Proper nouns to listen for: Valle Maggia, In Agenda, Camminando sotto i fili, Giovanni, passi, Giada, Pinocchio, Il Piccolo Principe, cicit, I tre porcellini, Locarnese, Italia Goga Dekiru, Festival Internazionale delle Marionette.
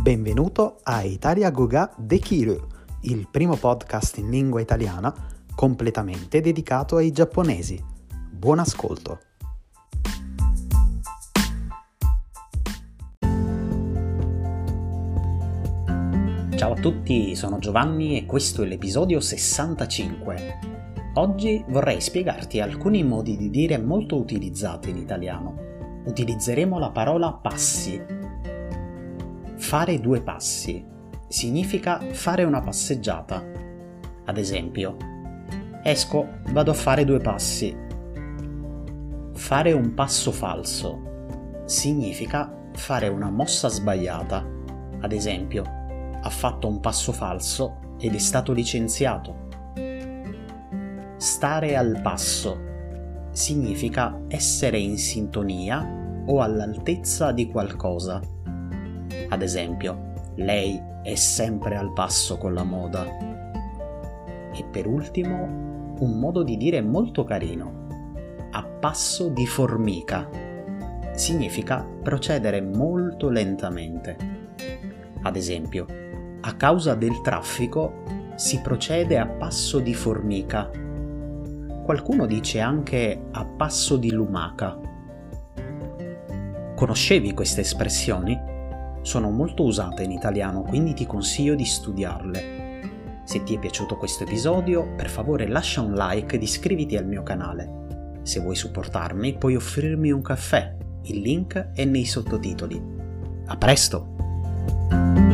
Benvenuto a Italia Goga Dekiru, il primo podcast in lingua italiana completamente dedicato ai giapponesi. Buon ascolto! Ciao a tutti, sono Giovanni e questo è l'episodio 65. Oggi vorrei spiegarti alcuni modi di dire molto utilizzati in italiano. Utilizzeremo la parola passi. Fare due passi significa fare una passeggiata. Ad esempio, esco, vado a fare due passi. Fare un passo falso significa fare una mossa sbagliata. Ad esempio, ha fatto un passo falso ed è stato licenziato. Stare al passo significa essere in sintonia o all'altezza di qualcosa. Ad esempio, lei è sempre al passo con la moda. E per ultimo, un modo di dire molto carino, a passo di formica, significa procedere molto lentamente. Ad esempio, a causa del traffico si procede a passo di formica. Qualcuno dice anche a passo di lumaca. Conoscevi queste espressioni? Sono molto usate in italiano, quindi ti consiglio di studiarle. Se ti è piaciuto questo episodio, per favore lascia un like ed iscriviti al mio canale. Se vuoi supportarmi, puoi offrirmi un caffè. Il link è nei sottotitoli. A presto!